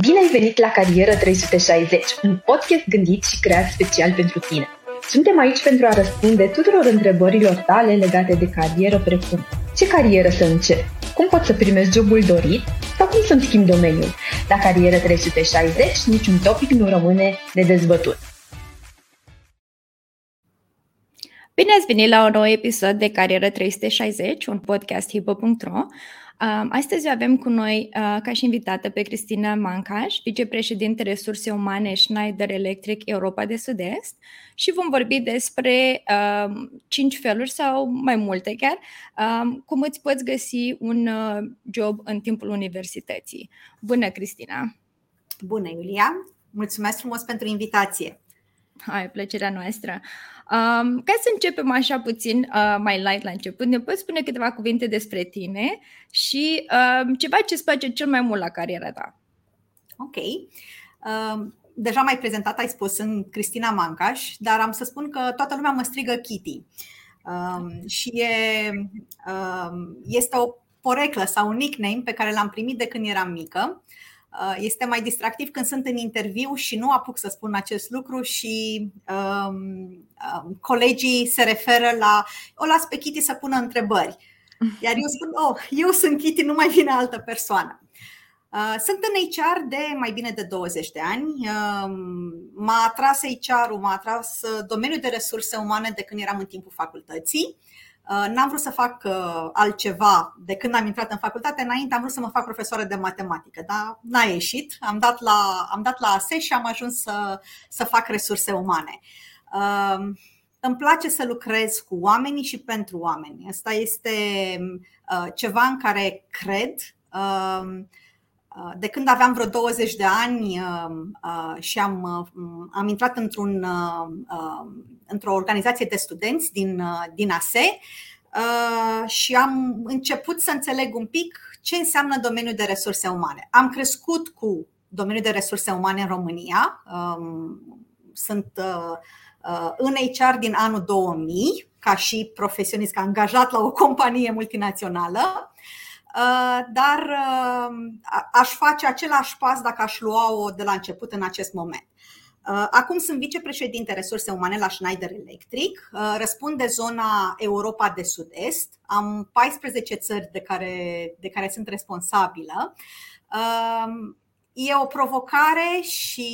Bine ai venit la Carieră 360, un podcast gândit și creat special pentru tine. Suntem aici pentru a răspunde tuturor întrebărilor tale legate de carieră, precum ce carieră să încep, cum pot să primești jobul dorit sau cum să-mi schimb domeniul. La Carieră 360 niciun topic nu rămâne nedezbătut. Bine ați venit la un nou episod de Carieră 360, un podcast hipo.ro. Astăzi avem cu noi ca și invitată pe Cristina Mancaș, vicepreședinte Resurse Umane Schneider Electric Europa de Sud Est, și vom vorbi despre 5 feluri sau mai multe chiar, cum îți poți găsi un job în timpul universității. Bună, Cristina! Bună, Iulia! Mulțumesc frumos pentru invitație! Hai, plăcerea noastră. Ca să începem așa puțin mai light la început, ne poți spune câteva cuvinte despre tine și ceva ce îți place cel mai mult la cariera ta? Ok. Deja m-ai prezentat, ai spus, sunt Cristina Mancaș, dar am să spun că toată lumea mă strigă Kitty. Este o poreclă sau un nickname pe care l-am primit de când eram mică. Este mai distractiv când sunt în interviu și nu apuc să spun acest lucru și colegii se referă la o las pe Kitty să pună întrebări. Iar eu spun, eu sunt Kitty, nu mai vine altă persoană. Sunt în HR de mai bine de 20 de ani. M-a atras HR-ul, m-a atras domeniul de resurse umane de când eram în timpul facultății. N-am vrut să fac altceva de când am intrat în facultate. Înainte am vrut să mă fac profesoară de matematică, dar n-a ieșit. Am dat la ASE și am ajuns să fac resurse umane. Îmi place să lucrez cu oamenii și pentru oameni. Asta este ceva în care cred. De când aveam vreo 20 de ani și am intrat într-o organizație de studenți din ASE și am început să înțeleg un pic ce înseamnă domeniul de resurse umane. Am crescut cu domeniul de resurse umane în România. Sunt în HR din anul 2000, ca și profesionist, ca angajat la o companie multinațională. Dar aș face același pas dacă aș lua-o de la început în acest moment. Acum sunt vicepreședinte Resurse Umane la Schneider Electric. Răspund de zona Europa de Sud Est. Am 14 țări de care sunt responsabilă. E o provocare și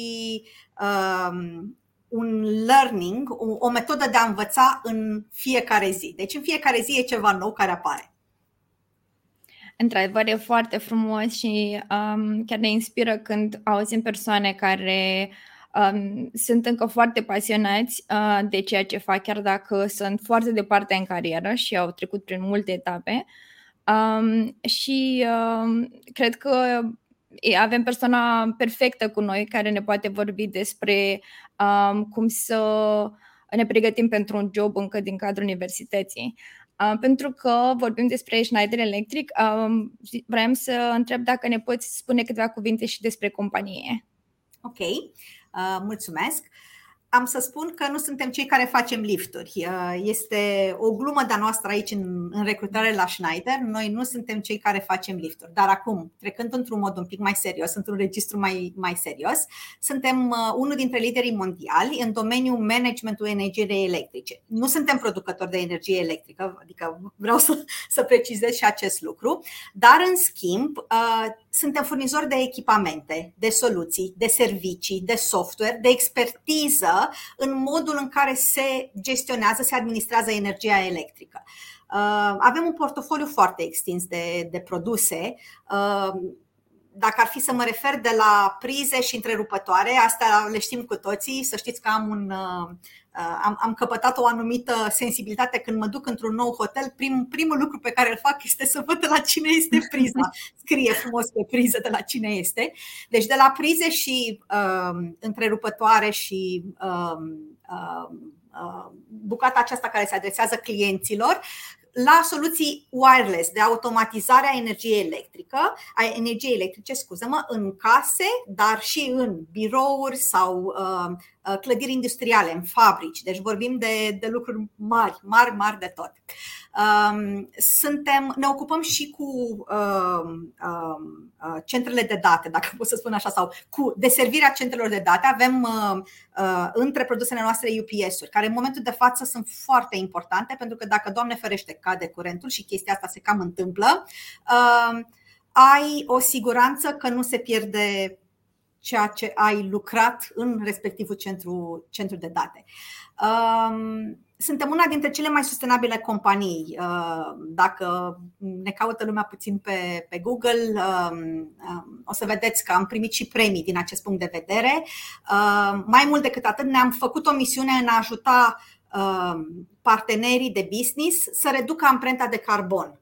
un learning, o metodă de a învăța în fiecare zi. Deci în fiecare zi e ceva nou care apare. Într-adevăr, e foarte frumos și chiar ne inspiră când auzim persoane care sunt încă foarte pasionați de ceea ce fac, chiar dacă sunt foarte departe în carieră și au trecut prin multe etape. Cred că avem persoana perfectă cu noi care ne poate vorbi despre cum să ne pregătim pentru un job încă din cadrul universității. Pentru că vorbim despre Schneider Electric, vreau să întreb dacă ne poți spune câteva cuvinte și despre companie. Ok, mulțumesc. Am să spun că nu suntem cei care facem lifturi. Este o glumă de-a noastră aici în recrutare la Schneider. Noi nu suntem cei care facem lifturi. Dar acum, trecând într-un mod un pic mai serios, într-un registru mai serios, suntem unul dintre liderii mondiali în domeniul managementul energiei electrice. Nu suntem producători de energie electrică, adică vreau să precizez și acest lucru. Dar în schimb, suntem furnizori de echipamente, de soluții, de servicii, de software, de expertiză în modul în care se gestionează, se administrează energia electrică. Avem un portofoliu foarte extins de produse. Dacă ar fi să mă refer de la prize și întrerupătoare, asta le știm cu toții. Să știți că am căpătat o anumită sensibilitate când mă duc într-un nou hotel. Primul lucru pe care îl fac este să văd de la cine este priza. Scrie frumos pe priză de la cine este. Deci de la prize și întrerupătoare și bucata aceasta care se adresează clienților, la soluții wireless de automatizare a energiei electrice, în case, dar și în birouri sau clădiri industriale, în fabrici, deci vorbim de lucruri mari, mari, mari de tot. Ne ocupăm și cu centrele de date, dacă pot să spun așa, sau cu deservirea centrelor de date. Avem între produsele noastre UPS-uri, care în momentul de față sunt foarte importante, pentru că dacă, Doamne ferește, cade curentul, și chestia asta se cam întâmplă, ai o siguranță că nu se pierde ceea ce ai lucrat în respectivul centru de date. Suntem una dintre cele mai sustenabile companii. Dacă ne caută lumea puțin pe Google, o să vedeți că am primit și premii din acest punct de vedere. Mai mult decât atât, ne-am făcut o misiune în a ajuta partenerii de business să reducă amprenta de carbon.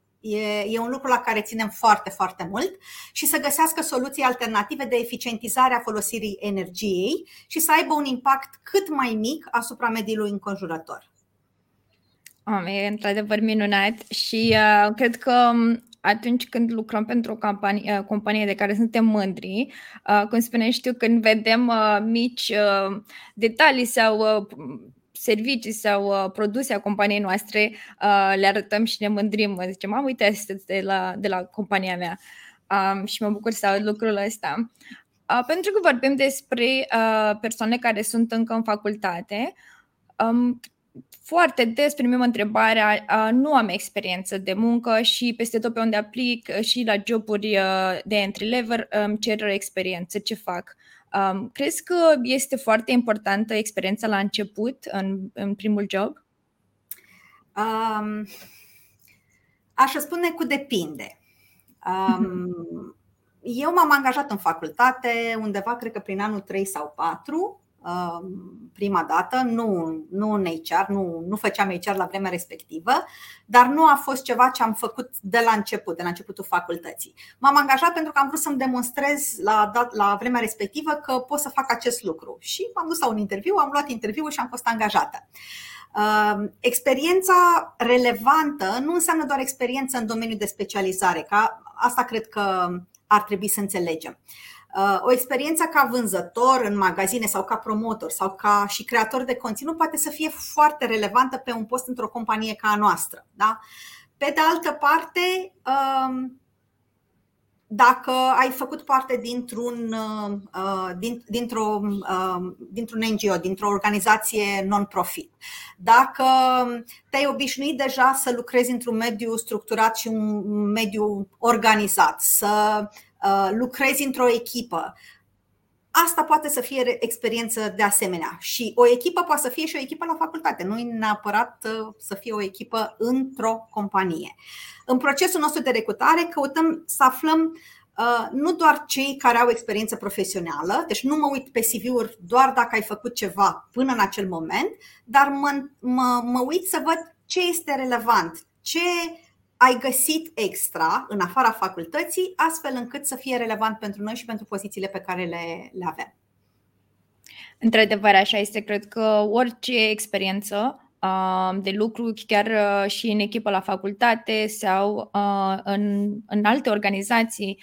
E un lucru la care ținem foarte, foarte mult, și să găsească soluții alternative de eficientizare a folosirii energiei și să aibă un impact cât mai mic asupra mediului înconjurător. E într-adevăr minunat, și cred că atunci când lucrăm pentru o companie de care suntem mândri, cum spuneai, când vedem mici detalii sau servicii sau produse a companiei noastre, le arătăm și ne mândrim. Zicem, uite, asta de la compania mea, și mă bucur să aud lucrul ăsta. Pentru că vorbim despre persoane care sunt încă în facultate, foarte des primim întrebarea, nu am experiență de muncă și peste tot pe unde aplic și la joburi de entry-level îmi cer experiență, ce fac? Crezi că este foarte importantă experiența la început, în primul job? Aș spune cu depinde. Eu m-am angajat în facultate undeva, cred că prin anul 3 sau 4, prima dată, nu în HR, nu făceam HR la vremea respectivă, dar nu a fost ceva ce am făcut de la începutul facultății. M-am angajat pentru că am vrut să-mi demonstrez la vremea respectivă că pot să fac acest lucru, și m-am dus la un interviu, am luat interviul și am fost angajată. Experiența relevantă nu înseamnă doar experiență în domeniul de specializare, că asta cred că ar trebui să înțelegem. O experiență ca vânzător în magazine sau ca promotor sau ca și creator de conținut poate să fie foarte relevantă pe un post într-o companie ca a noastră, da? Pe de altă parte, dacă ai făcut parte dintr-un NGO, dintr-o organizație non-profit, dacă te-ai obișnuit deja să lucrezi într-un mediu structurat și un mediu organizat, să lucrezi într-o echipă, asta poate să fie experiență de asemenea. Și o echipă poate să fie și o echipă la facultate, nu neapărat să fie o echipă într-o companie. În procesul nostru de recrutare căutăm să aflăm nu doar cei care au experiență profesională, deci nu mă uit pe CV-uri doar dacă ai făcut ceva până în acel moment, dar mă uit să văd ce este relevant, ce ai găsit extra în afara facultății, astfel încât să fie relevant pentru noi și pentru pozițiile pe care le avem. Într-adevăr, așa este. Cred că orice experiență de lucru, chiar și în echipă la facultate sau în alte organizații,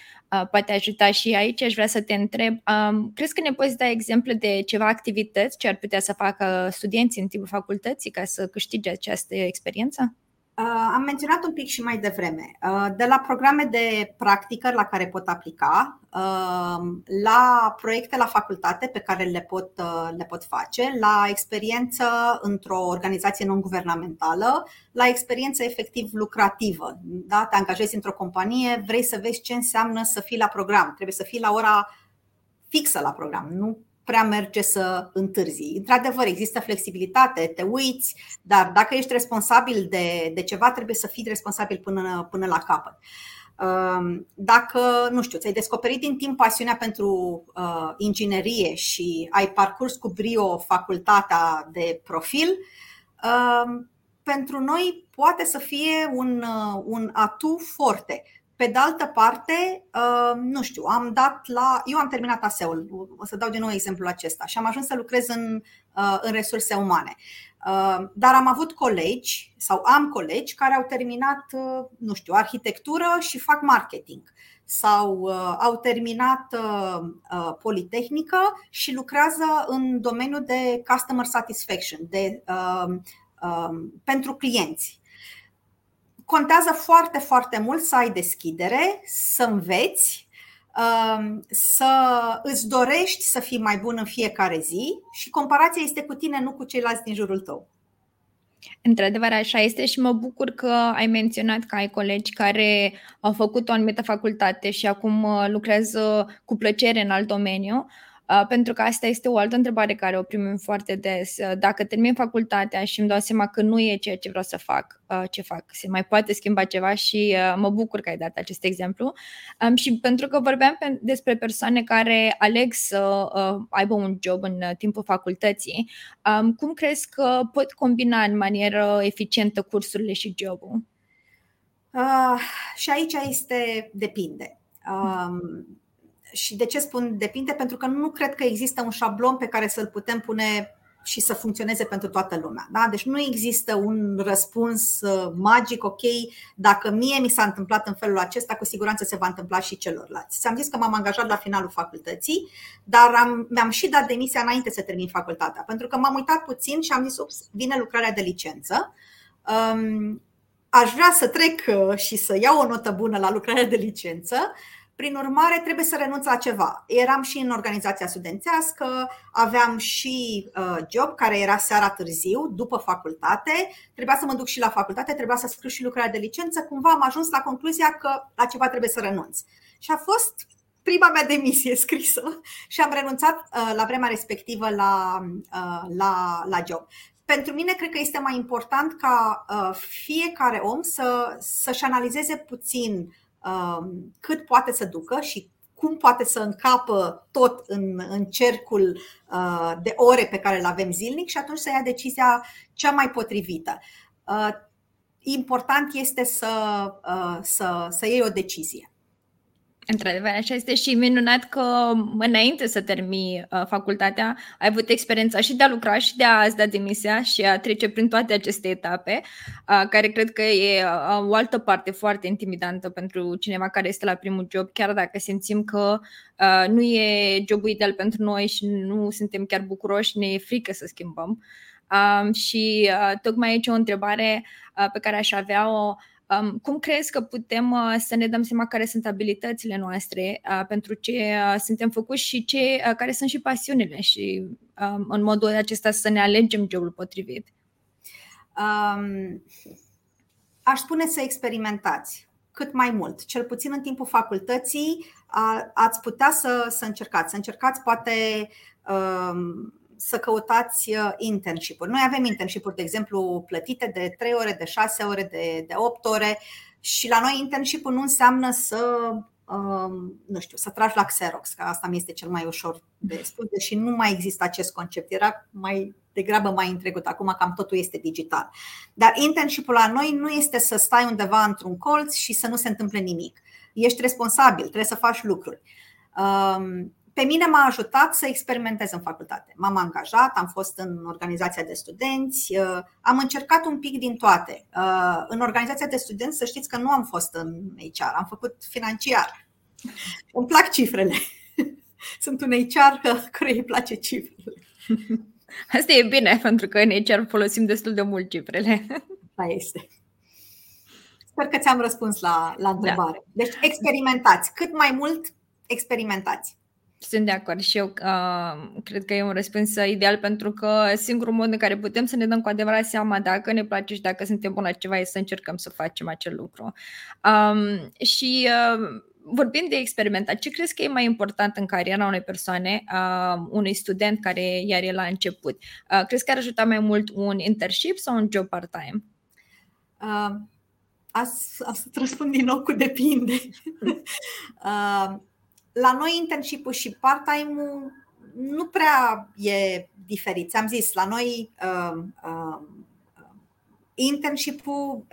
poate ajuta și aici. Aș vrea să te întreb, crezi că ne poți da exemple de ceva activități ce ar putea să facă studenții în timpul facultății ca să câștige această experiență? Am menționat un pic și mai devreme, de la programe de practică la care pot aplica, la proiecte la facultate pe care le pot face, la experiență într-o organizație non-guvernamentală, la experiență efectiv lucrativă. Da? Te angajezi într-o companie, vrei să vezi ce înseamnă să fii la program, trebuie să fii la ora fixă la program, nu prea merge să întârzi. Într-adevăr, există flexibilitate, te uiți, dar dacă ești responsabil de ceva, trebuie să fii responsabil până la capăt. Dacă, nu știu, ți-ai descoperit din timp pasiunea pentru inginerie și ai parcurs cu brio facultatea de profil, pentru noi poate să fie un atu forte. Pe de altă parte, nu știu, eu am terminat ASE-ul, o să dau din nou exemplul acesta, și am ajuns să lucrez în resurse umane. Dar am avut colegi sau am colegi care au terminat, nu știu, arhitectură și fac marketing. sau au terminat Politehnică și lucrează în domeniul de customer satisfaction, de pentru clienți. Contează foarte, foarte mult să ai deschidere, să înveți, să îți dorești să fii mai bun în fiecare zi și comparația este cu tine, nu cu ceilalți din jurul tău. Într-adevăr, așa este și mă bucur că ai menționat că ai colegi care au făcut o anumită facultate și acum lucrează cu plăcere în alt domeniu, pentru că asta este o altă întrebare care o primim foarte des. Dacă termin facultatea și îmi dau seama că nu e ceea ce vreau să fac, ce fac? Se mai poate schimba ceva și mă bucur că ai dat acest exemplu. Și pentru că vorbeam despre persoane care aleg să aibă un job în timpul facultății, cum crezi că pot combina în manieră eficientă cursurile și jobul? Și aici este depinde. Și de ce spun depinde? Pentru că nu cred că există un șablon pe care să-l putem pune și să funcționeze pentru toată lumea, da? Deci nu există un răspuns magic, ok, dacă mie mi s-a întâmplat în felul acesta, cu siguranță se va întâmpla și celorlalți. Ți-am zis că m-am angajat la finalul facultății, dar mi-am și dat demisia înainte să termin facultatea, pentru că m-am uitat puțin și am zis, ups, vine lucrarea de licență. Aș vrea să trec și să iau o notă bună la lucrarea de licență. Prin urmare, trebuie să renunț la ceva. Eram și în organizația studențească, aveam și job care era seara târziu, după facultate. Trebuia să mă duc și la facultate, trebuia să scriu și lucrarea de licență. Cumva am ajuns la concluzia că la ceva trebuie să renunț. Și a fost prima mea demisie scrisă și am renunțat la vremea respectivă la job. Pentru mine cred că este mai important ca fiecare om să-și analizeze puțin cât poate să ducă și cum poate să încapă tot în cercul de ore pe care îl avem zilnic și atunci să ia decizia cea mai potrivită. Important este să iei o decizie. Într-adevăr, așa este și minunat că înainte să termini facultatea ai avut experiența și de a lucra și de a-ți da demisia și a trece prin toate aceste etape, care cred că e o altă parte foarte intimidantă pentru cineva care este la primul job, chiar dacă simțim că nu e jobul ideal pentru noi și nu suntem chiar bucuroși, ne e frică să schimbăm. Și tocmai aici o întrebare pe care aș avea-o. Cum crezi că putem să ne dăm seama care sunt abilitățile noastre, pentru ce suntem făcuți și care sunt și pasiunile și în modul acesta să ne alegem jobul potrivit? Aș spune să experimentați cât mai mult, cel puțin în timpul facultății ați putea să încercați. Să încercați poate să căutați internship-uri. Noi avem internship-uri, de exemplu, plătite de 3 ore, de 6 ore, de 8 ore și la noi internship-ul nu înseamnă să tragi la Xerox, că asta mi este cel mai ușor de spus, deși nu mai există acest concept. Era mai degrabă mai în trecut, acum cam totul este digital. Dar internship-ul la noi nu este să stai undeva într-un colț și să nu se întâmple nimic. Ești responsabil, trebuie să faci lucruri. Pe mine m-a ajutat să experimentez în facultate. M-am angajat, am fost în organizația de studenți, am încercat un pic din toate. În organizația de studenți, să știți că nu am fost în HR, am făcut financiar. Îmi plac cifrele. Sunt un HR care îi place cifrele. Asta e bine, pentru că în HR folosim destul de mult cifrele. Aia este. Sper că ți-am răspuns la întrebare. Da. Deci experimentați. Cât mai mult experimentați. Sunt de acord și eu cred că e un răspuns ideal, pentru că singurul mod în care putem să ne dăm cu adevărat seama dacă ne place și dacă suntem buni la ceva e să încercăm să facem acel lucru. Vorbim de experimentat. Ce crezi că e mai important în cariera unei persoane, unui student care iar e la început? Crezi că ar ajuta mai mult un internship sau un job part-time? Să răspund din nou cu depinde. La noi internship-ul și part-time-ul nu prea e diferit. Am zis, la noi internship-ul,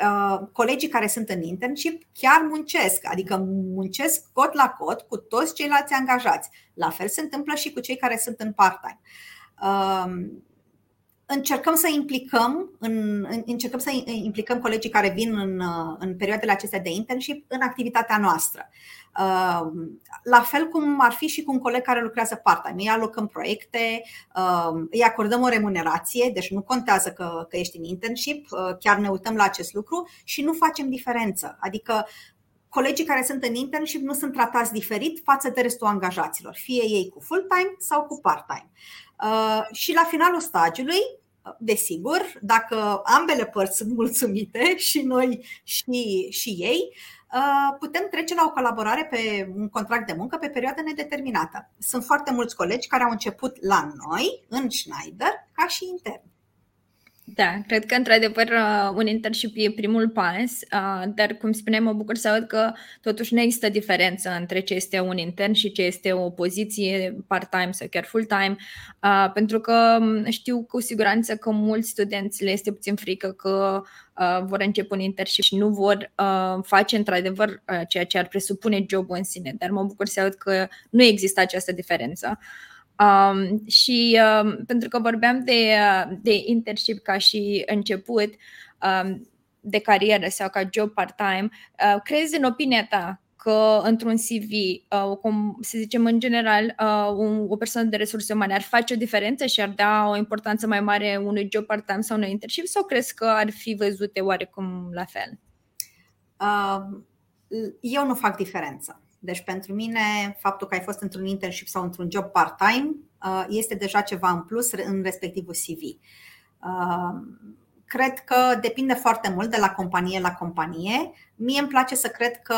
colegii care sunt în internship chiar muncesc, adică muncesc cot la cot cu toți ceilalți angajați. La fel se întâmplă și cu cei care sunt în part-time. Încercăm să implicăm colegii care vin în perioadele acestea de internship în activitatea noastră. La fel cum ar fi și cu un coleg care lucrează part-time. Îi alocăm proiecte, îi acordăm o remunerație, deci nu contează că ești în internship, chiar ne uităm la acest lucru și nu facem diferență. Adică colegii care sunt în internship nu sunt tratați diferit față de restul angajaților, fie ei cu full-time sau cu part-time. Și la finalul stagiului, desigur, dacă ambele părți sunt mulțumite, și noi și ei, putem trece la o colaborare pe un contract de muncă pe perioadă nedeterminată. Sunt foarte mulți colegi care au început la noi, în Schneider, ca și intern. Da, cred că într-adevăr un internship e primul pas, dar cum spuneam, mă bucur să aud că totuși nu există diferență între ce este un intern și ce este o poziție part-time sau chiar full-time, pentru că știu cu siguranță că mulți studenți le este puțin frică că vor începe un internship și nu vor face într-adevăr ceea ce ar presupune jobul în sine, dar mă bucur să aud că nu există această diferență. Și pentru că vorbeam de internship ca și început de carieră sau ca job part-time, crezi în opinia ta că într-un CV, să zicem în general, o persoană de resurse umane ar face o diferență și ar da o importanță mai mare unui job part-time sau unui internship, sau crezi că ar fi văzute oarecum la fel? Eu nu fac diferență. Deci pentru mine faptul că ai fost într-un internship sau într-un job part-time este deja ceva în plus în respectivul CV. Cred că depinde foarte mult de la companie la companie. Mie îmi place să cred că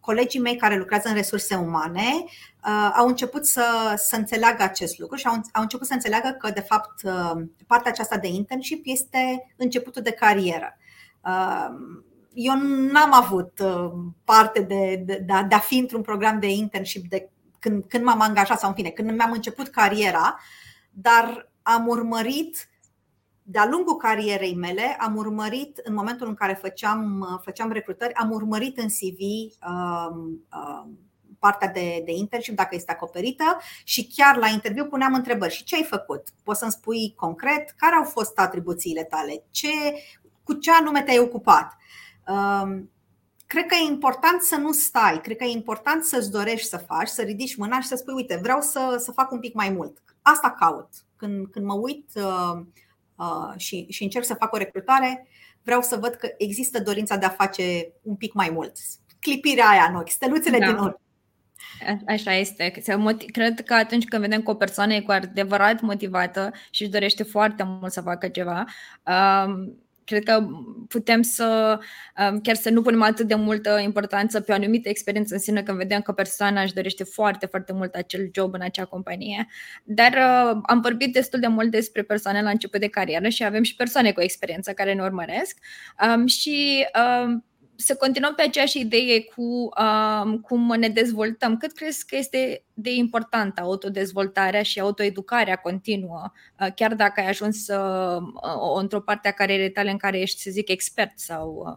colegii mei care lucrează în resurse umane au început să înțeleagă acest lucru și au început să înțeleagă că de fapt partea aceasta de internship este începutul de carieră. Eu n-am avut parte de a fi într-un program de internship de când m-am angajat sau în fine, când mi-am început cariera, dar am urmărit de-a lungul carierei mele, în momentul în care făceam recrutări, am urmărit în CV partea de internship, dacă este acoperită, și chiar la interviu puneam întrebări. Și ce ai făcut? Poți să-mi spui concret care au fost atribuțiile tale? Cu ce anume te-ai ocupat? Cred că e important să nu stai, cred că e important să-ți dorești să faci, să ridici mâna și să spui, uite, vreau să fac un pic mai mult. Asta caut. Când mă uit și încerc să fac o recrutare, vreau să văd că există dorința de a face un pic mai mult. Clipirea aia în ochi, steluțele din ochi. Așa este. Cred că atunci când vedem că o persoană e cu adevărat motivată și își dorește foarte mult să facă ceva, cred că putem chiar să nu punem atât de multă importanță pe o anumită experiență în sine când vedem că persoana își dorește foarte, foarte mult acel job în acea companie. Dar am vorbit destul de mult despre persoane la început de carieră și avem și persoane cu experiență care ne urmăresc și să continuăm pe aceeași idee cu cum ne dezvoltăm. Cât crezi că este de importantă autodezvoltarea și autoeducarea continuă, chiar dacă ai ajuns într-o parte a carierei tale în care ești, să zic, expert sau...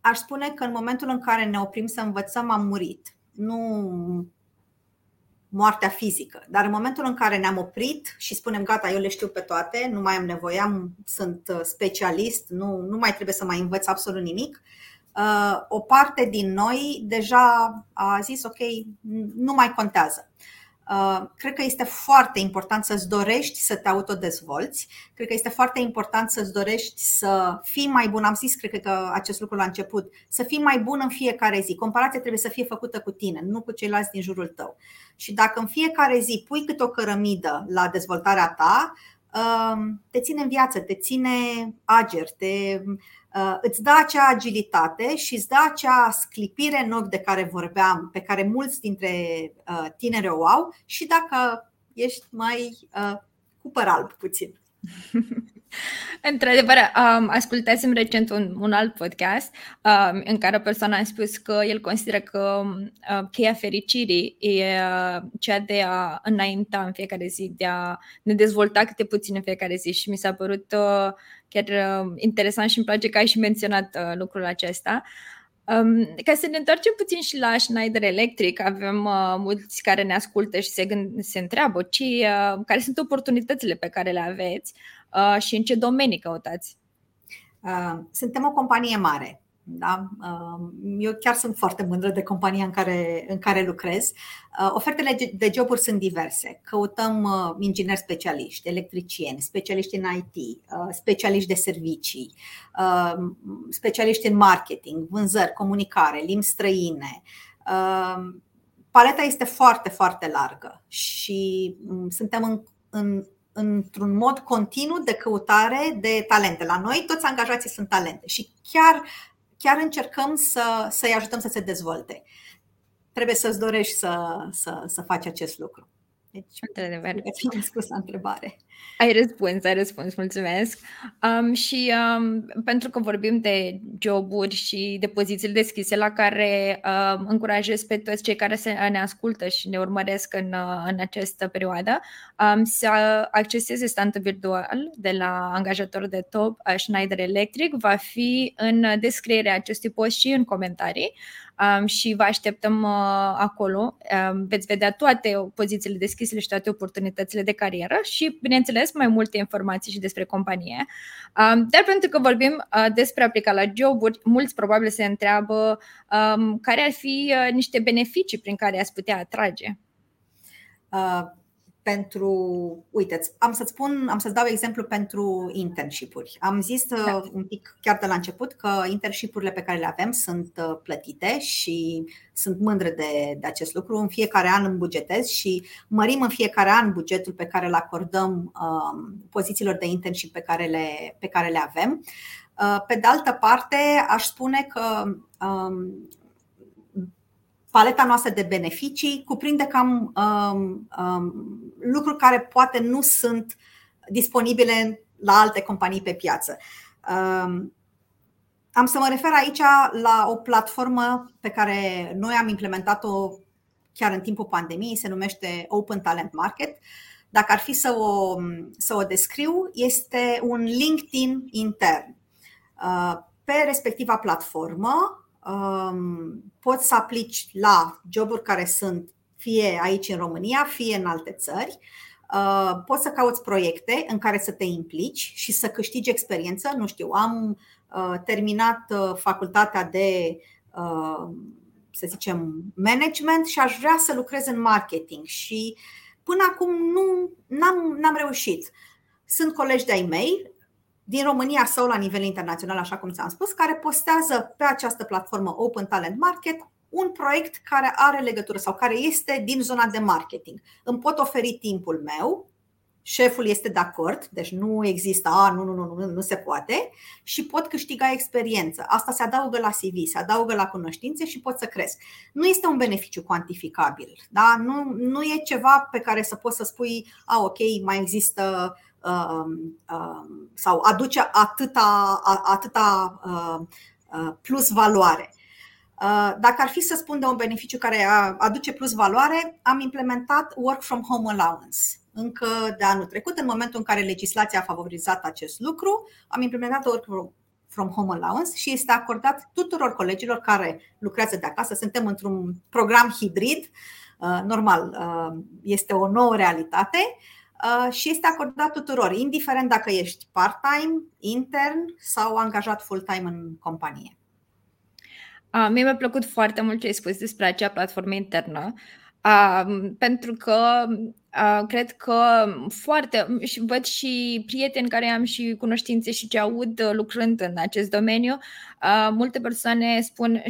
Aș spune că în momentul în care ne oprim să învățăm, am murit. Nu moartea fizică, dar în momentul în care ne-am oprit și spunem gata, eu le știu pe toate, nu mai am nevoie, sunt specialist, nu mai trebuie să mai învăț absolut nimic, o parte din noi deja a zis ok, nu mai contează. Cred că este foarte important să-ți dorești să te autodezvolți. Cred că este foarte important să-ți dorești să fii mai bun. Am zis, cred că acest lucru la început, să fii mai bun în fiecare zi. Comparația trebuie să fie făcută cu tine, nu cu ceilalți din jurul tău. Și dacă în fiecare zi pui câte o cărămidă la dezvoltarea ta, te ține în viață, te ține ager, îți dă acea agilitate și îți dă acea sclipire în ochi de care vorbeam, pe care mulți dintre tineri o au și dacă ești mai cu păr alb puțin. Într-adevăr, ascultasem recent un alt podcast în care o persoană a spus că el consideră că cheia fericirii e cea de a înainta în fiecare zi, de a ne dezvolta câte puțin în fiecare zi și mi s-a părut chiar interesant și îmi place că ai și menționat lucrul acesta. Ca să ne întoarcem puțin și la Schneider Electric, avem mulți care ne ascultă și se întreabă care sunt oportunitățile pe care le aveți și în ce domenii căutați. Suntem o companie mare. Da? Eu chiar sunt foarte mândră de compania în care lucrez. Ofertele de joburi sunt diverse. Căutăm ingineri specialiști, electricieni, specialiști în IT, specialiști de servicii, specialiști în marketing, vânzări, comunicare, limbi străine. Paleta este foarte, foarte largă și suntem într-un mod continuu de căutare de talente. La noi toți angajații sunt talente și chiar încercăm să-i ajutăm să se dezvolte. Trebuie să-ți dorești să faci acest lucru. Deci, am scris la întrebare. Ai răspuns, mulțumesc. Pentru că vorbim de joburi și de pozițiile deschise la care încurajez pe toți cei care ne ascultă și ne urmăresc în această perioadă să acceseze standul virtual de la angajator de top Schneider Electric. Va fi în descrierea acestui post și în comentarii. Și vă așteptăm acolo. Veți vedea toate pozițiile deschise și toate oportunitățile de carieră și, bineînțeles, mai multe informații și despre companie. Dar pentru că vorbim despre aplica la joburi, mulți probabil se întreabă care ar fi niște beneficii prin care ați putea atrage. Am să-ți dau exemplu pentru internship-uri. Am zis un pic chiar de la început că internship-urile pe care le avem sunt plătite și sunt mândre de acest lucru. În fiecare an îmi bugetez și mărim în fiecare an bugetul pe care îl acordăm pozițiilor de internship pe care le avem. Pe de altă parte, aș spune că paleta noastră de beneficii cuprinde cam lucruri care poate nu sunt disponibile la alte companii pe piață. Am să mă refer aici la o platformă pe care noi am implementat-o chiar în timpul pandemiei, se numește Open Talent Market. Dacă ar fi să o descriu, este un LinkedIn intern. Pe respectiva platformă poți să aplici la joburi care sunt fie aici în România, fie în alte țări. Poți să cauți proiecte în care să te implici și să câștigi experiență. Nu știu, am terminat facultatea de, să zicem, management și aș vrea să lucrez în marketing și până acum n-am reușit. Sunt colegi de-ai mei din România sau la nivel internațional, așa cum ți-am spus, care postează pe această platformă Open Talent Market un proiect care are legătură sau care este din zona de marketing. Îmi pot oferi timpul meu, șeful este de acord, deci nu există, nu se poate, și pot câștiga experiență. Asta se adaugă la CV, se adaugă la cunoștințe și pot să cresc. Nu este un beneficiu cuantificabil, da? Nu e ceva pe care să poți să spui, mai există sau aduce atâta plus valoare. Dacă ar fi să spun de un beneficiu care aduce plus valoare, am implementat work from home allowance. Încă de anul trecut, în momentul în care legislația a favorizat acest lucru, am implementat work from home allowance și este acordat tuturor colegilor care lucrează de acasă. Suntem într-un program hibrid, normal, este o nouă realitate. Și este acordat tuturor, indiferent dacă ești part-time, intern sau angajat full-time în companie. Mie mi-a plăcut foarte mult ce ai spus despre acea platformă internă, pentru că cred că și văd și prieteni care am și cunoștințe și ce aud lucrând în acest domeniu. Multe persoane spun,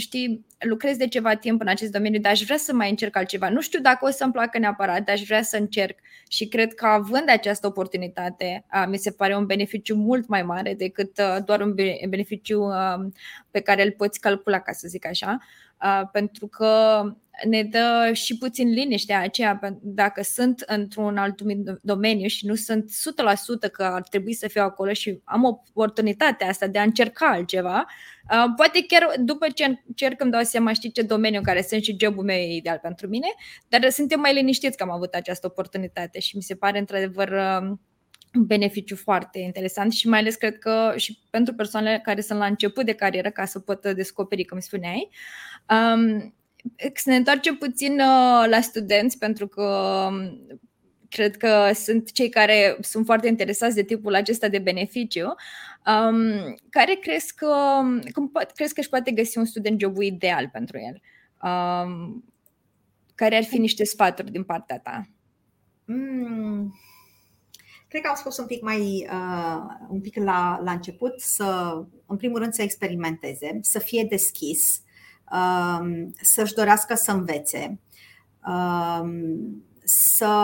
lucrez de ceva timp în acest domeniu, dar aș vrea să mai încerc altceva. Nu știu dacă o să-mi placă neapărat, dar aș vrea să încerc. Și cred că având această oportunitate, mi se pare un beneficiu mult mai mare decât doar un beneficiu pe care îl poți calcula, ca să zic așa, pentru că ne dă și puțin liniștea aceea. Dacă sunt într-un alt domeniu și nu sunt 100% că ar trebui să fiu acolo și am oportunitatea asta de a încerca altceva, poate chiar după ce încerc îmi dau seama, ce domeniu în care sunt și jobul meu e ideal pentru mine, dar suntem mai liniștiți că am avut această oportunitate și mi se pare într-adevăr un beneficiu foarte interesant și mai ales cred că și pentru persoanele care sunt la început de carieră, ca să poată descoperi, cum spuneai. Să ne întoarcem puțin la studenți, pentru că cred că sunt cei care sunt foarte interesați de tipul acesta de beneficiu. Care crezi că, își poate găsi un student jobul ideal pentru el? Care ar fi niște sfaturi din partea ta? Cred că am spus un pic mai la început, să, în primul rând, să experimenteze, să fie deschis, să-și dorească să învețe, să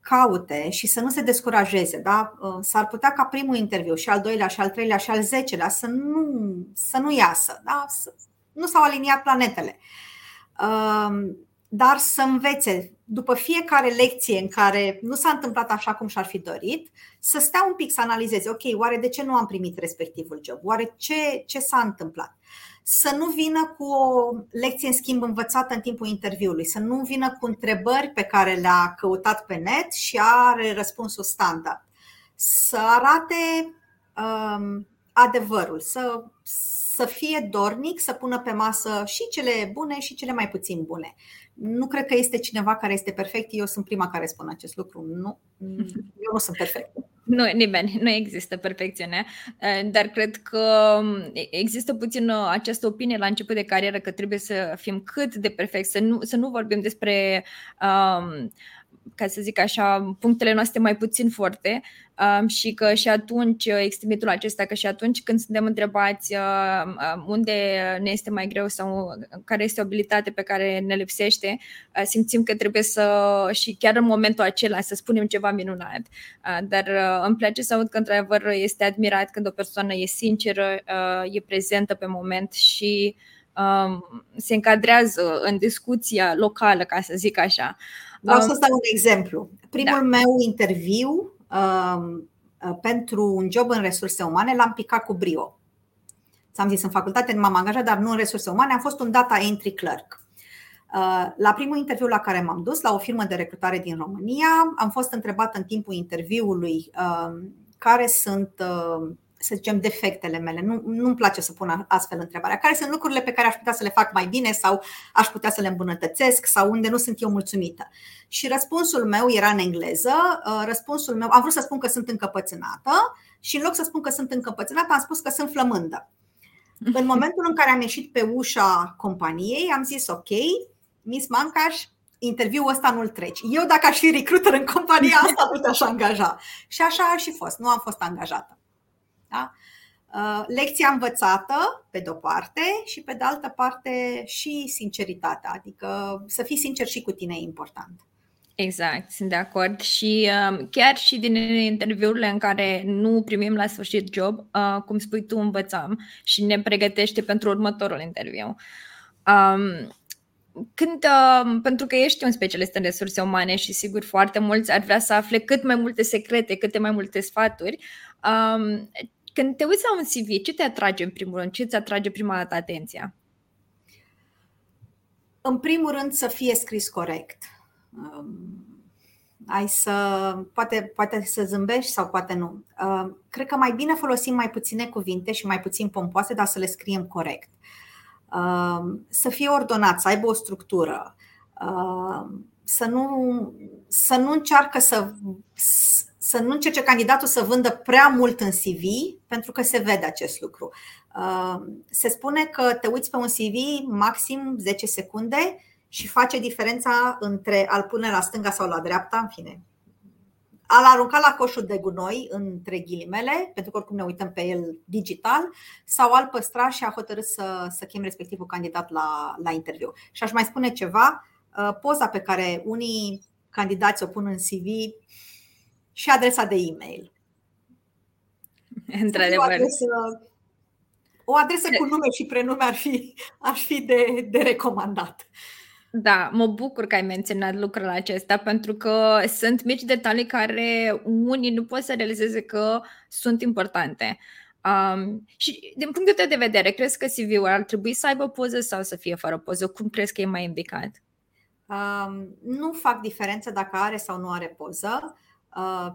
caute și să nu se descurajeze, da? S-ar putea ca primul interviu și al doilea și al treilea și al zecelea să nu iasă, da? Nu s-au aliniat planetele, dar să învețe după fiecare lecție în care nu s-a întâmplat așa cum și-ar fi dorit, să stea un pic, să analizeze, ok, oare de ce nu am primit respectivul job, oare ce s-a întâmplat. Să nu vină cu o lecție în schimb învățată în timpul interviului, să nu vină cu întrebări pe care le-a căutat pe net și are răspunsul standard. Să arate adevărul, să fie dornic, să pună pe masă și cele bune și cele mai puțin bune. Nu cred că este cineva care este perfect. Eu sunt prima care spune acest lucru. Nu, eu nu sunt perfectă. Nu, nimeni, nu există perfecțiune, dar cred că există puțin această opinie la început de carieră că trebuie să fim cât de perfect, să nu vorbim despre, ca să zic așa, punctele noastre mai puțin forte, și că și atunci există mitul acesta că și atunci când suntem întrebați unde ne este mai greu sau care este o abilitate pe care ne lipsește, simțim că trebuie să, și chiar în momentul acela, să spunem ceva minunat. Dar îmi place să aud că într-adevăr este admirat când o persoană e sinceră, e prezentă pe moment și se încadrează în discuția locală, ca să zic așa. Vreau să-ți dau un exemplu. Primul meu interviu pentru un job în resurse umane l-am picat cu brio. Ți-am zis, în facultate m-am angajat, dar nu în resurse umane. Am fost un data entry clerk. La primul interviu la care m-am dus, la o firmă de recrutare din România, am fost întrebată în timpul interviului care sunt, să zicem, defectele mele. Nu-mi place să pun astfel întrebarea. Care sunt lucrurile pe care aș putea să le fac mai bine sau aș putea să le îmbunătățesc sau unde nu sunt eu mulțumită? Și răspunsul meu era în engleză. Am vrut să spun că sunt încăpățânată și în loc să spun că sunt încăpățânată am spus că sunt flămândă. În momentul în care am ieșit pe ușa companiei am zis ok, Miss Mancaș, interviul ăsta nu-l treci. Eu dacă aș fi recruiter în compania asta tot aș angaja. Și așa a și fost. Nu am fost angajată. Da? Lecția învățată pe de-o parte și pe de altă parte și sinceritatea, adică să fii sincer și cu tine e important. Exact, sunt de acord și chiar și din interviurile în care nu primim la sfârșit job, cum spui tu, învățăm și ne pregătește pentru următorul interviu. Pentru că ești un specialist în resurse umane și sigur foarte mulți ar vrea să afle cât mai multe secrete, câte mai multe sfaturi, când te uiți la un CV, ce te atrage în primul rând? Ce îți atrage prima dată atenția? În primul rând să fie scris corect. Poate să zâmbești sau poate nu. Cred că mai bine folosim mai puține cuvinte și mai puțin pompoase, dar să le scriem corect. Să fie ordonat, să aibă o structură, să nu încerce candidatul să vândă prea mult în CV, pentru că se vede acest lucru. Se spune că te uiți pe un CV maxim 10 secunde și face diferența între a-l pune la stânga sau la dreapta, în fine. A-l arunca la coșul de gunoi, între ghilimele, pentru că oricum ne uităm pe el digital, sau a-l păstra și a hotărât să cheme respectivul candidat la interviu. Și aș mai spune ceva, poza pe care unii candidați o pun în CV și adresa de e-mail. Într-adevăr. O adresă cu nume și prenume ar fi de recomandat. Da, mă bucur că ai menționat lucrul acesta, pentru că sunt mici detalii care unii nu pot să realizeze că sunt importante. Și din punctul tău de vedere, crezi că CV-ul ar trebui să aibă poză sau să fie fără poză? Cum crezi că e mai indicat? Nu fac diferență dacă are sau nu are poză.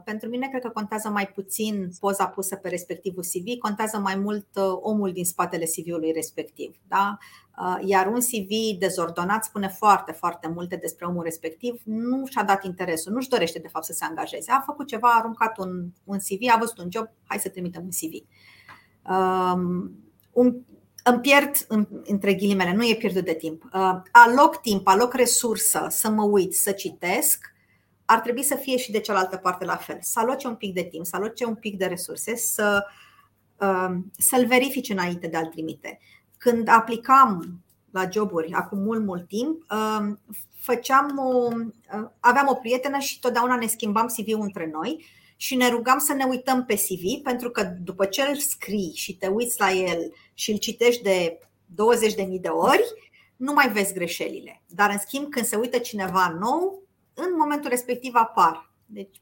Pentru mine cred că contează mai puțin poza pusă pe respectivul CV, contează mai mult omul din spatele CV-ului respectiv, da? Iar un CV dezordonat spune foarte, foarte multe despre omul respectiv. Nu și-a dat interesul, nu-și dorește de fapt să se angajeze. A făcut ceva, a aruncat un CV, a văzut un job, hai să trimitem un CV. Îmi pierd, între ghilimele, nu e pierdut de timp. Aloc resursă să mă uit, să citesc. Ar trebui să fie și de cealaltă parte la fel. Să aloce un pic de timp, să aloce un pic de resurse, să-l verifici înainte de a-l trimite. Când aplicam la joburi acum mult timp, aveam o prietenă și totdeauna ne schimbam CV-ul între noi și ne rugam să ne uităm pe CV, pentru că după ce îl scrii și te uiți la el și îl citești de 20.000 de ori, nu mai vezi greșelile. Dar în schimb, când se uită cineva nou, în momentul respectiv apar. Deci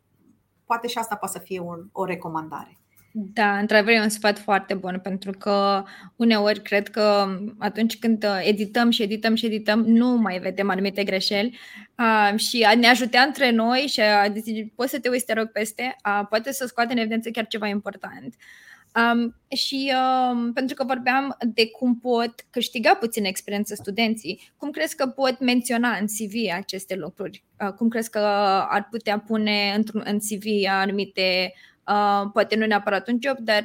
poate și asta poate să fie o recomandare. Da, într-adevăr e un sfat foarte bun, pentru că uneori cred că atunci când edităm, nu mai vedem anumite greșeli și ne ajutea între noi și poți să te uiți, te rog, peste, poate să scoate în evidență chiar ceva important. Pentru că vorbeam de cum pot câștiga puțină experiență studenții, cum crezi că pot menționa în CV aceste lucruri? Cum crezi că ar putea pune în CV anumite, poate nu neapărat un job, dar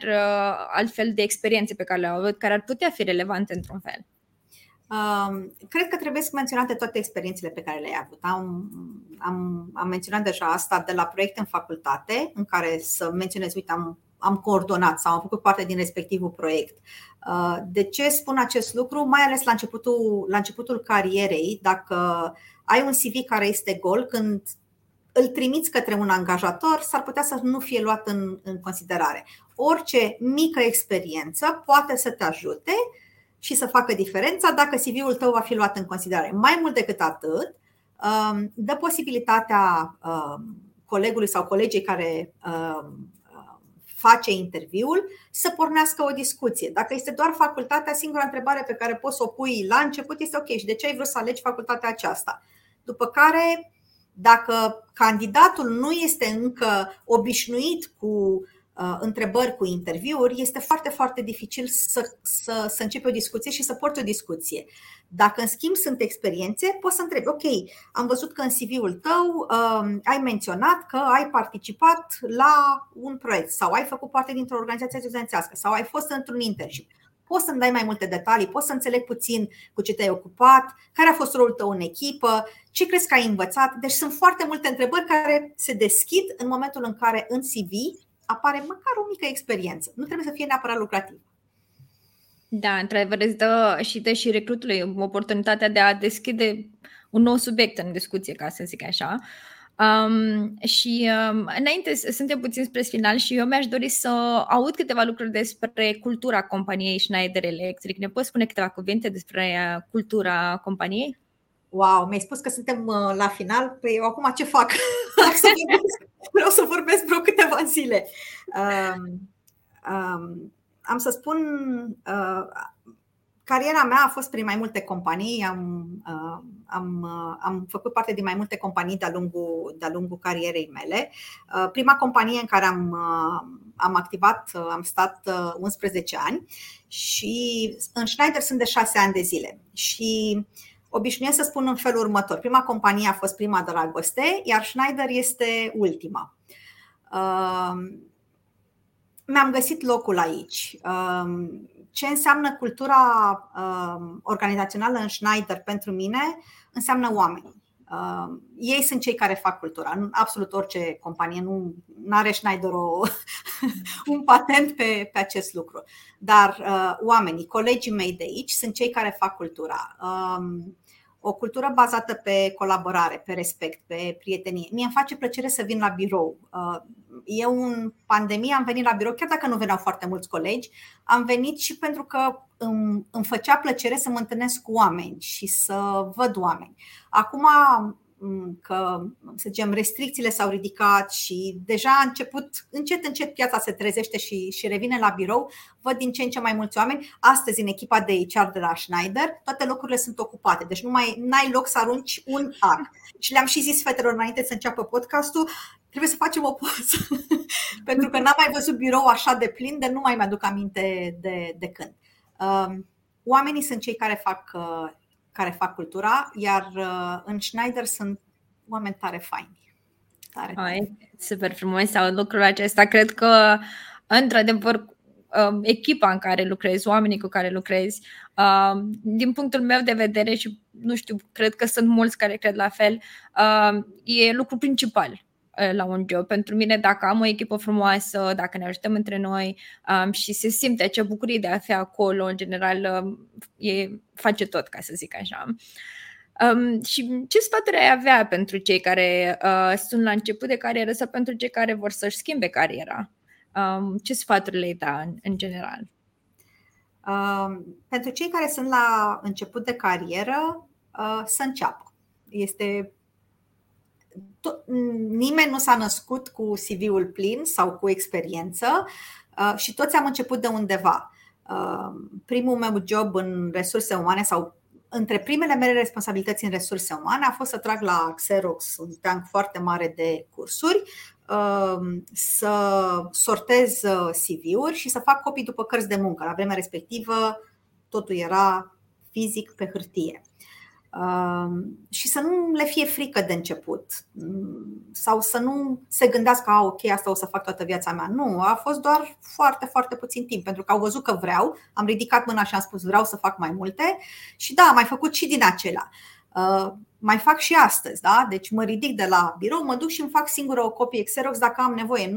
altfel de experiențe pe care le-au avut, care ar putea fi relevante într-un fel? Cred că trebuie să menționate toate experiențele pe care le-ai avut. Am menționat deja asta, de la proiecte în facultate, în care să menționez, uite, am coordonat sau am făcut parte din respectivul proiect. De ce spun acest lucru? Mai ales la începutul carierei, dacă ai un CV care este gol, când îl trimiți către un angajator, s-ar putea să nu fie luat în considerare. Orice mică experiență poate să te ajute și să facă diferența dacă CV-ul tău va fi luat în considerare. Mai mult decât atât, dă posibilitatea colegului sau colegii care face interviul să pornească o discuție. Dacă este doar facultatea, singura întrebare pe care poți să o pui la început este: ok, și de ce ai vrut să alegi facultatea aceasta? După care, dacă candidatul nu este încă obișnuit cu întrebări, cu interviuri, este foarte, foarte dificil să începi o discuție și să porți o discuție. Dacă în schimb sunt experiențe, poți să întrebi: ok, am văzut că în CV-ul tău ai menționat că ai participat la un proiect sau ai făcut parte dintr-o organizație studențească sau ai fost într-un internship. Poți să-mi dai mai multe detalii, poți să înțeleg puțin cu ce te-ai ocupat, care a fost rolul tău în echipă, ce crezi că ai învățat. Deci sunt foarte multe întrebări care se deschid în momentul în care în CV apare măcar o mică experiență. Nu trebuie să fie neapărat lucrativ. Da, într-adevăr îți dă și recrutului oportunitatea de a deschide un nou subiect în discuție, ca să zic așa. Înainte, suntem puțin spre final și eu mi-aș dori să aud câteva lucruri despre cultura companiei Schneider Electric. Ne poți spune câteva cuvinte despre cultura companiei? Wow, mi-ai spus că suntem la final. Păi eu acum ce fac? Vreau să vorbesc vreo câteva zile. Am să spun, cariera mea a fost prin mai multe companii. Am făcut parte din mai multe companii de-a lungul carierei mele. Prima companie în care am activat, am stat 11 ani și în Schneider sunt de 6 ani de zile. Și obișnuiesc să spun în felul următor: prima companie a fost prima dragoste, iar Schneider este ultima. Mi-am găsit locul aici. Ce înseamnă cultura organizațională în Schneider pentru mine? Înseamnă oameni. Ei sunt cei care fac cultura. În absolut orice companie, nu are Schneider un patent pe acest lucru. Dar oamenii, colegii mei de aici, sunt cei care fac cultura. O cultură bazată pe colaborare, pe respect, pe prietenie. Mie îmi face plăcere să vin la birou. Eu în pandemie am venit la birou, chiar dacă nu veneau foarte mulți colegi. Am venit și pentru că îmi făcea plăcere să mă întâlnesc cu oameni și să văd oameni. Acum că, să zicem, restricțiile s-au ridicat și deja a început, încet piața se trezește și revine la birou. Văd din ce în ce mai mulți oameni. Astăzi în echipa de HR de la Schneider toate locurile sunt ocupate, deci nu mai n-ai loc să arunci un ac. Și le-am și zis fetelor înainte să înceapă podcastul, trebuie să facem o poză, pentru că n-am mai văzut birou așa de plin, de nu mai mi-aduc aminte de când. Oamenii sunt cei care fac cultura, iar în Schneider sunt oameni tare faini. Super frumos sau lucrul acesta. Cred că, într-adevăr, echipa în care lucrezi, oamenii cu care lucrezi, din punctul meu de vedere și, nu știu, cred că sunt mulți care cred la fel, e lucru principal la un job. Pentru mine, dacă am o echipă frumoasă, dacă ne ajutăm între noi și se simte acea bucurie de a fi acolo, în general, face tot, ca să zic așa. Și ce sfaturi ai avea pentru cei care sunt la început de carieră sau pentru cei care vor să-și schimbe cariera? Ce sfaturi le-ai da în general? Pentru cei care sunt la început de carieră, să înceapă. Nimeni nu s-a născut cu CV-ul plin sau cu experiență și toți am început de undeva. Primul meu job în resurse umane sau între primele mele responsabilități în resurse umane a fost să trag la Xerox un tank foarte mare de cursuri, să sortez CV-uri și să fac copii după cărți de muncă. La vremea respectivă totul era fizic pe hârtie. Și să nu le fie frică de început sau să nu se gândească ok, asta o să fac toată viața mea. Nu, a fost doar foarte, foarte puțin timp, pentru că au văzut că vreau, am ridicat mâna și am spus vreau să fac mai multe și da, am mai făcut și din acelea. Mai fac și astăzi, da? Deci mă ridic de la birou, mă duc și îmi fac singură o copie Xerox dacă am nevoie,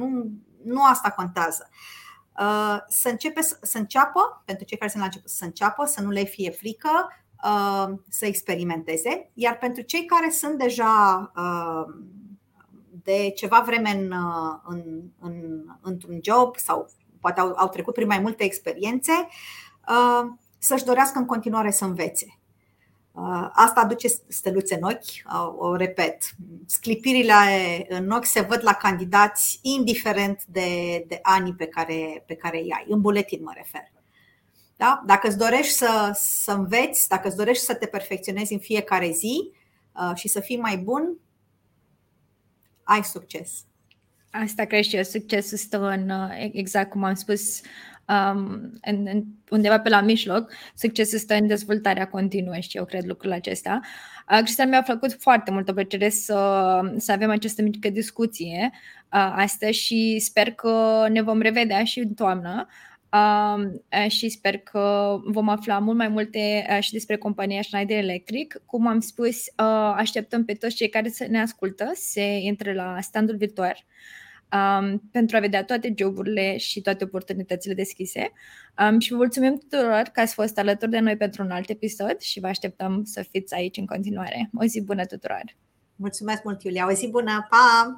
nu asta contează. Să înceapă, pentru cei care sunt la început, să înceapă, să nu le fie frică, să experimenteze. Iar pentru cei care sunt deja de ceva vreme într-un job sau poate au trecut prin mai multe experiențe, să-și dorească în continuare să învețe. Asta aduce steluțe în ochi, o repet. Sclipirile în ochi se văd la candidați indiferent de anii pe care îi ai. În buletin mă refer. Da? Dacă îți dorești să înveți, dacă îți dorești să te perfecționezi în fiecare zi și să fii mai bun, ai succes. Asta cred și eu. Succesul stă în, exact cum am spus, undeva pe la mijloc. Succesul stă în dezvoltarea continuă și eu cred lucrul acesta. Cristina, mi-a plăcut foarte mult, o plăcere să avem această mică discuție astăzi și sper că ne vom revedea și în toamnă. Și sper că vom afla mult mai multe și despre compania Schneider Electric. Cum am spus, așteptăm pe toți cei care ne ascultă să intre la standul virtual pentru a vedea toate joburile și toate oportunitățile deschise. Și vă mulțumim tuturor că ați fost alături de noi pentru un alt episod și vă așteptăm să fiți aici în continuare. O zi bună tuturor! Mulțumesc mult, Iulia! O zi bună! Pa!